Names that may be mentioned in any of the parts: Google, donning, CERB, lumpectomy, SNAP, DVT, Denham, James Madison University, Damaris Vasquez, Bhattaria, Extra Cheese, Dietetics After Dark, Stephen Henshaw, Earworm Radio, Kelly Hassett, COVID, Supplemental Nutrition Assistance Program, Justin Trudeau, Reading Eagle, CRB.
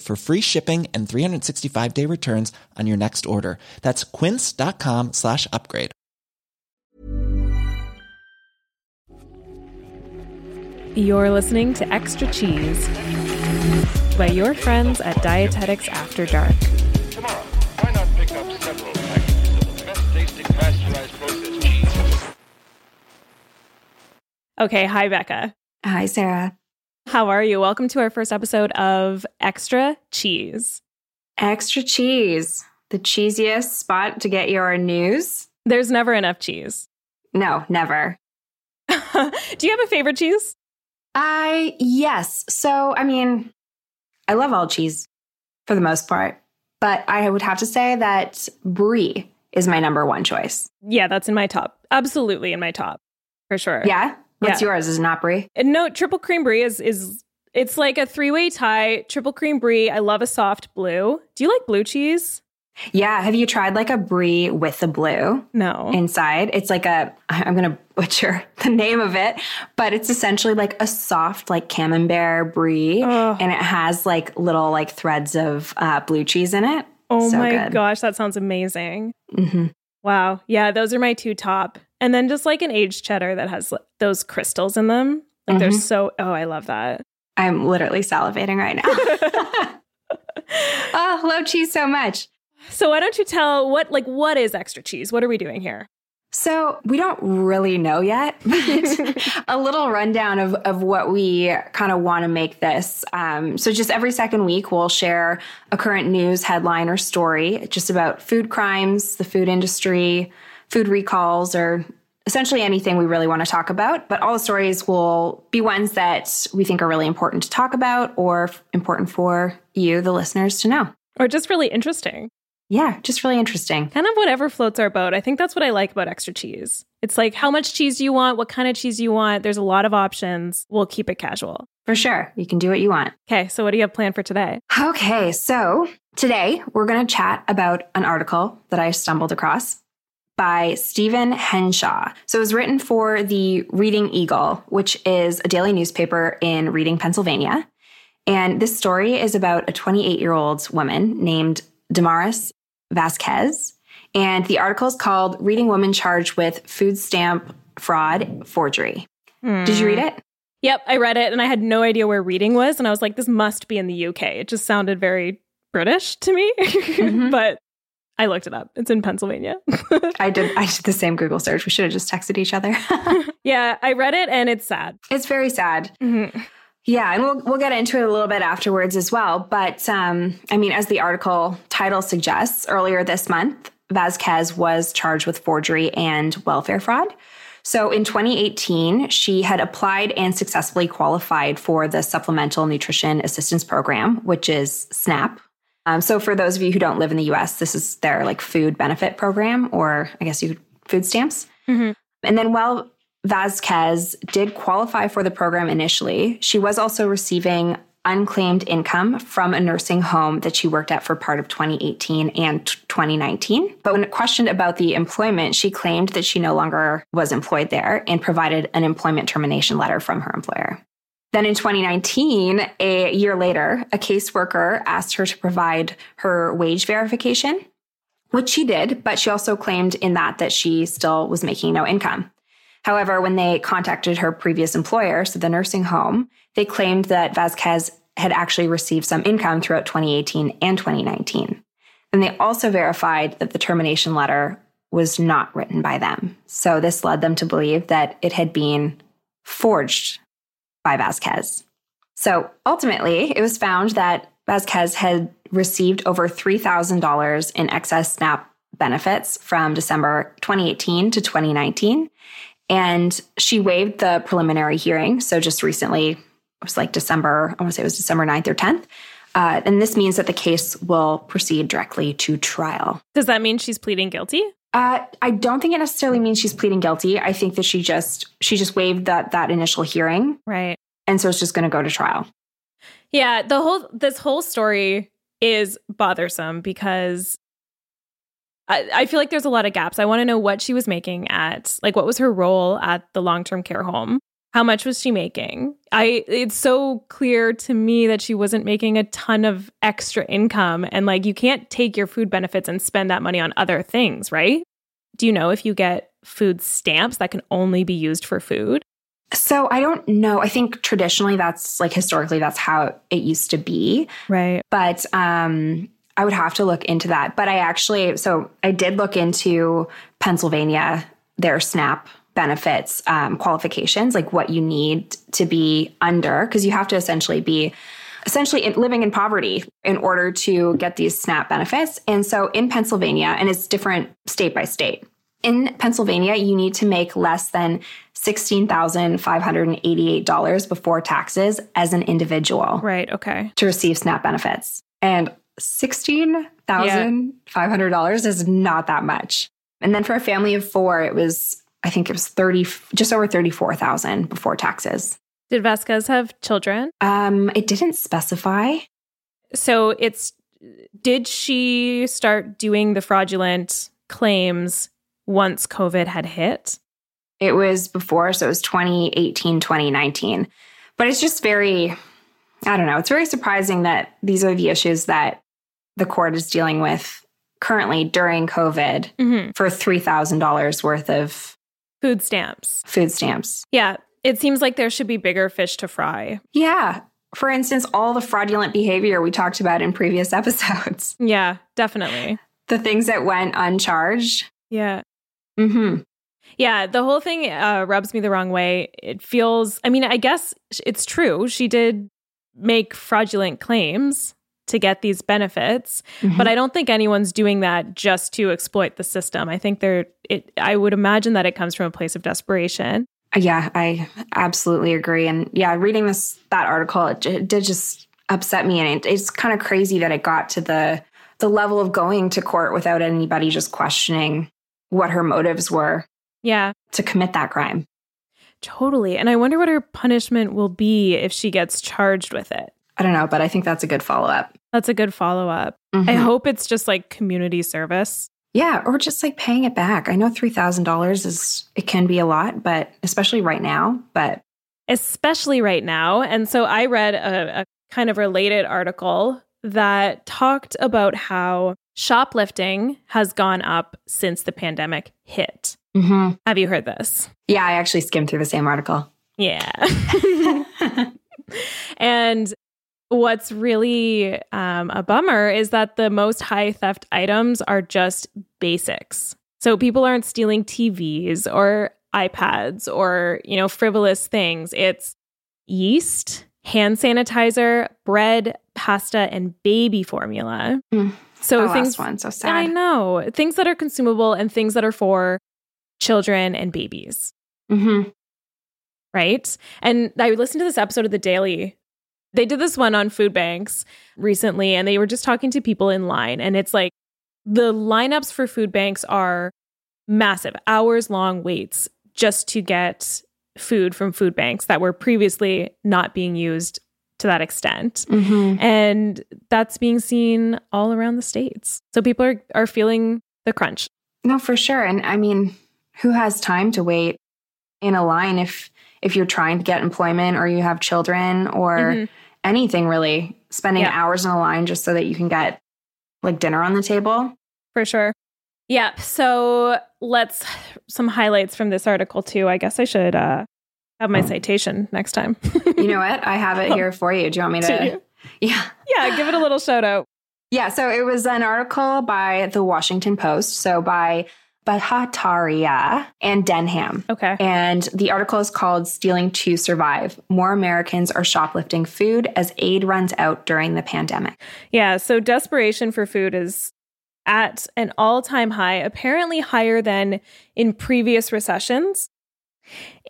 for free shipping and 365-day returns on your next order. That's quince.com/upgrade. You're listening to Extra Cheese by your friends at Dietetics After Dark. Tomorrow, why not pick up several packages of the best-tasting pasteurized processed cheese? Okay, hi, Becca. Hi, Sarah. How are you? Welcome to our first episode of Extra Cheese. Extra Cheese, the cheesiest spot to get your news. There's never enough cheese. No, never. Do you have a favorite cheese? Yes. So, I mean, I love all cheese for the most part, but I would have to say that brie is my number one choice. Yeah, that's in my top. Absolutely in my top, for sure. Yeah? What's yours? Is it not brie? No, triple cream brie is it's like a 3-way tie. Triple cream brie. I love a soft blue. Do you like blue cheese? Yeah. Have you tried like a brie with the blue? No. Inside? It's like I'm going to butcher the name of it, but it's essentially like a soft like camembert brie. Oh. And it has like little like threads of blue cheese in it. Oh so my good. Gosh. That sounds amazing. Mm-hmm. Wow. Yeah. Those are my 2 top. And then just like an aged cheddar that has those crystals in them. Like mm-hmm. They're so, oh, I love that. I'm literally salivating right now. Oh, love cheese so much. So why don't you tell what is extra cheese? What are we doing here? So we don't really know yet, but a little rundown of what we kind of want to make this. So just every second week, we'll share a current news headline or story just about food crimes, the food industry, food recalls, or essentially anything we really want to talk about. But all the stories will be ones that we think are really important to talk about or important for you, the listeners, to know. Or just really interesting. Yeah, just really interesting. Kind of whatever floats our boat. I think that's what I like about extra cheese. It's like, how much cheese do you want? What kind of cheese do you want? There's a lot of options. We'll keep it casual. For sure. You can do what you want. Okay. So what do you have planned for today? Okay. So today we're going to chat about an article that I stumbled across by Stephen Henshaw. So it was written for the Reading Eagle, which is a daily newspaper in Reading, Pennsylvania. And this story is about a 28-year-old woman named Damaris Vasquez. And the article is called Reading Woman Charged with Food Stamp Fraud Forgery. Mm. Did you read it? Yep, I read it and I had no idea where Reading was. And I was like, this must be in the UK. It just sounded very British to me. Mm-hmm. But I looked it up. It's in Pennsylvania. I did the same Google search. We should have just texted each other. Yeah, I read it and it's sad. It's very sad. Mm-hmm. Yeah, and we'll get into it a little bit afterwards as well. But I mean, as the article title suggests, earlier this month, Vasquez was charged with forgery and welfare fraud. So in 2018, she had applied and successfully qualified for the Supplemental Nutrition Assistance Program, which is SNAP. So for those of you who don't live in the U.S., this is their like food benefit program, or I guess food stamps. Mm-hmm. And then while Vasquez did qualify for the program initially, she was also receiving unclaimed income from a nursing home that she worked at for part of 2018 and 2019. But when questioned about the employment, she claimed that she no longer was employed there and provided an employment termination letter from her employer. Then in 2019, a year later, a caseworker asked her to provide her wage verification, which she did, but she also claimed in that she still was making no income. However, when they contacted her previous employer, so the nursing home, they claimed that Vasquez had actually received some income throughout 2018 and 2019. And they also verified that the termination letter was not written by them. So this led them to believe that it had been forged by Vasquez. So ultimately, it was found that Vasquez had received over $3,000 in excess SNAP benefits from December 2018 to 2019. And she waived the preliminary hearing. So just recently, it was like December 9th or 10th. And this means that the case will proceed directly to trial. Does that mean she's pleading guilty? I don't think it necessarily means she's pleading guilty. I think that she just waived that initial hearing. Right. And so it's just going to go to trial. Yeah. This whole story is bothersome because I feel like there's a lot of gaps. I want to know what she was making what was her role at the long-term care home? How much was she making? It's so clear to me that she wasn't making a ton of extra income. And you can't take your food benefits and spend that money on other things, right? Do you know if you get food stamps that can only be used for food? So I don't know. I think traditionally historically, that's how it used to be. Right. But, I would have to look into that. But I did look into Pennsylvania, their SNAP benefits qualifications, what you need to be under, because you have to essentially be living in poverty in order to get these SNAP benefits. And so in Pennsylvania, and it's different state by state, in Pennsylvania, you need to make less than $16,588 before taxes as an individual. Right. Okay. To receive SNAP benefits. And $16,500 is not that much. And then for a family of four, it was just over $34,000 before taxes. Did Vasquez have children? It didn't specify. So did she start doing the fraudulent claims once COVID had hit? It was before, so it was 2018, 2019. But it's just it's very surprising that these are the issues that the court is dealing with currently during COVID mm-hmm. for $3,000 worth of food stamps. Yeah. It seems like there should be bigger fish to fry. Yeah. For instance, all the fraudulent behavior we talked about in previous episodes. Yeah, definitely. The things that went uncharged. Yeah. Mm-hmm. Yeah. The whole thing rubs me the wrong way. It feels, I guess it's true. She did make fraudulent claims to get these benefits, mm-hmm. but I don't think anyone's doing that just to exploit the system. I think I would imagine that it comes from a place of desperation. Yeah, I absolutely agree. And yeah, reading that article, it did just upset me. And it's kind of crazy that it got to the level of going to court without anybody just questioning what her motives were. Yeah, to commit that crime. Totally. And I wonder what her punishment will be if she gets charged with it. I don't know, but I think that's a good follow-up. Mm-hmm. I hope it's just community service. Yeah, or just paying it back. I know $3,000 it can be a lot, but especially right now. And so I read a kind of related article that talked about how shoplifting has gone up since the pandemic hit. Mm-hmm. Have you heard this? Yeah, I actually skimmed through the same article. Yeah. And what's really a bummer is that the most high theft items are just basics. So people aren't stealing TVs or iPads or, frivolous things. It's yeast, hand sanitizer, bread, pasta, and baby formula. So the things, last one, so sad. I know. Things that are consumable and things that are for children and babies. Mm-hmm. Right? And I listened to this episode of The Daily. They did this one on food banks recently, and they were just talking to people in line. And it's like the lineups for food banks are massive, hours-long waits just to get food from food banks that were previously not being used to that extent. Mm-hmm. And that's being seen all around the States. So people are feeling the crunch. No, for sure. And I mean, who has time to wait in a line if you're trying to get employment or you have children or anything really, spending hours in a line just so that you can get like dinner on the table? For sure. Yep. So some highlights from this article too. I guess I should have my citation next time. You know what? I have it here for you. Do you want me to? Yeah. Yeah. Give it a little shout out. Yeah. So it was an article by the Washington Post. So by Bhattaria and Denham. Okay. And the article is called Stealing to Survive. More Americans are shoplifting food as aid runs out during the pandemic. Yeah. So desperation for food is at an all-time high, apparently higher than in previous recessions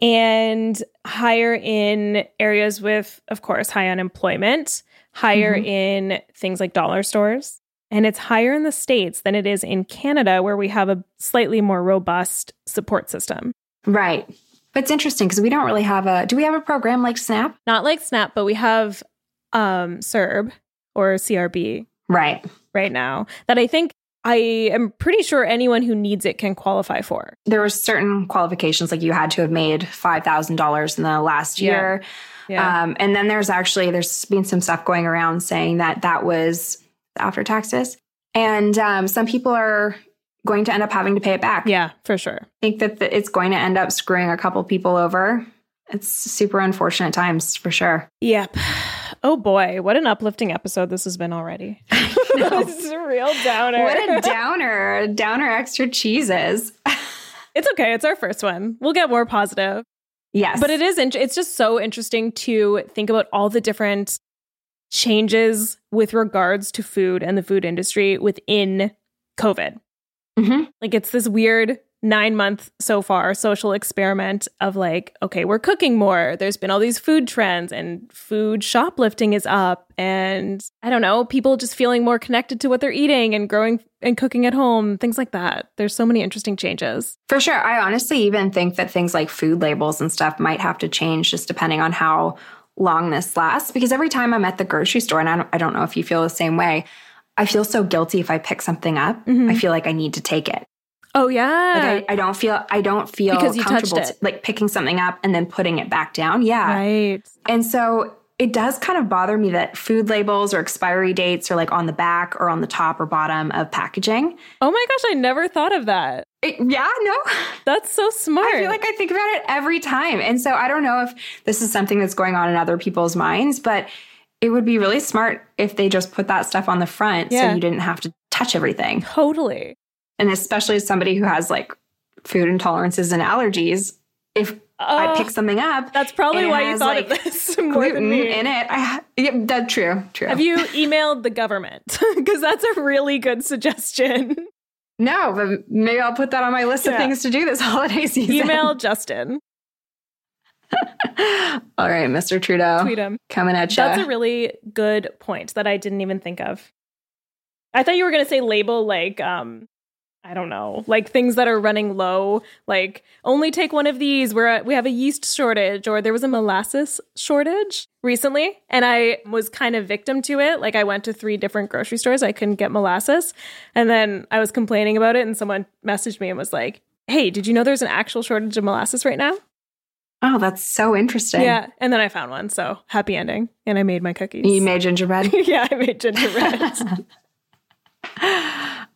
and higher in areas with, of course, high unemployment, higher in things like dollar stores. And it's higher in the States than it is in Canada, where we have a slightly more robust support system. Right. But it's interesting because we don't really have do we have a program like SNAP? Not like SNAP, but we have CERB or CRB. Right. Right now that I am pretty sure anyone who needs it can qualify for. There were certain qualifications, like you had to have made $5,000 in the last year. Yeah. And then there's been some stuff going around saying that was after taxes. And some people are going to end up having to pay it back. Yeah, for sure. I think that it's going to end up screwing a couple people over. It's super unfortunate times for sure. Yep. Oh boy, what an uplifting episode this has been already. This is a real downer. What a downer. Downer extra cheeses. It's okay. It's our first one. We'll get more positive. Yes. But it's just so interesting to think about all the different changes with regards to food and the food industry within COVID. Mm-hmm. Like it's this weird 9-month so far social experiment of like, okay, we're cooking more. There's been all these food trends and food shoplifting is up. And I don't know, people just feeling more connected to what they're eating and growing and cooking at home, things like that. There's so many interesting changes. For sure. I honestly even think that things like food labels and stuff might have to change just depending on how long this lasts. Because every time I'm at the grocery store, and I don't know if you feel the same way, I feel so guilty if I pick something up. Mm-hmm. I feel like I need to take it. Oh yeah, like I don't feel because you comfortable touched it. Like picking something up and then putting it back down. Yeah, right. And so it does kind of bother me that food labels or expiry dates are like on the back or on the top or bottom of packaging. Oh my gosh, I never thought of that. Yeah, no, that's so smart. I feel like I think about it every time, and so I don't know if this is something that's going on in other people's minds, but it would be really smart if they just put that stuff on the front so you didn't have to touch everything. Totally. And especially as somebody who has like food intolerances and allergies, if I pick something up, that's probably why you thought like, of this more gluten than me. In it. That's true. Have you emailed the government? Because that's a really good suggestion. No, but maybe I'll put that on my list of things to do this holiday season. Email Justin. All right, Mr. Trudeau. Tweet him. Coming at you. That's a really good point that I didn't even think of. I thought you were going to say label like, I don't know, like things that are running low, like only take one of these where we have a yeast shortage or there was a molasses shortage recently. And I was kind of victim to it. Like I went to 3 different grocery stores. I couldn't get molasses. And then I was complaining about it. And someone messaged me and was like, hey, did you know there's an actual shortage of molasses right now? Oh, that's so interesting. Yeah. And then I found one. So happy ending. And I made my cookies. You made gingerbread? Yeah, I made gingerbread.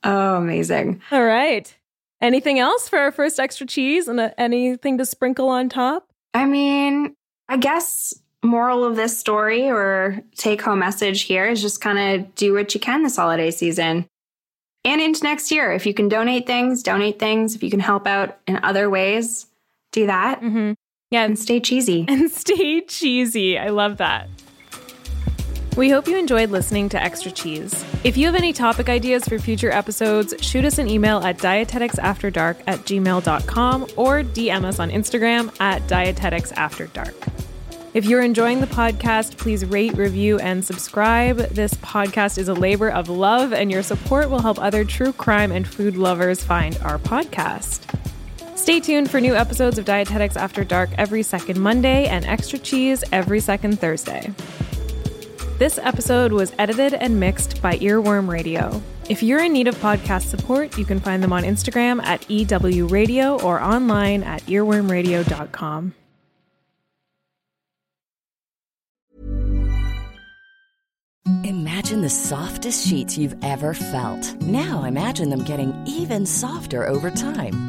Oh, amazing. All right. Anything else for our first extra cheese and anything to sprinkle on top? I mean, I guess moral of this story or take home message here is just kind of do what you can this holiday season and into next year. If you can donate things. If you can help out in other ways, do that. Mm-hmm. Yeah. And stay cheesy. I love that. We hope you enjoyed listening to Extra Cheese. If you have any topic ideas for future episodes, shoot us an email at dieteticsafterdark@gmail.com or DM us on Instagram at dieteticsafterdark. If you're enjoying the podcast, please rate, review, and subscribe. This podcast is a labor of love, and your support will help other true crime and food lovers find our podcast. Stay tuned for new episodes of Dietetics After Dark every second Monday and Extra Cheese every second Thursday. This episode was edited and mixed by Earworm Radio. If you're in need of podcast support, you can find them on Instagram at EWRadio or online at earwormradio.com. Imagine the softest sheets you've ever felt. Now imagine them getting even softer over time.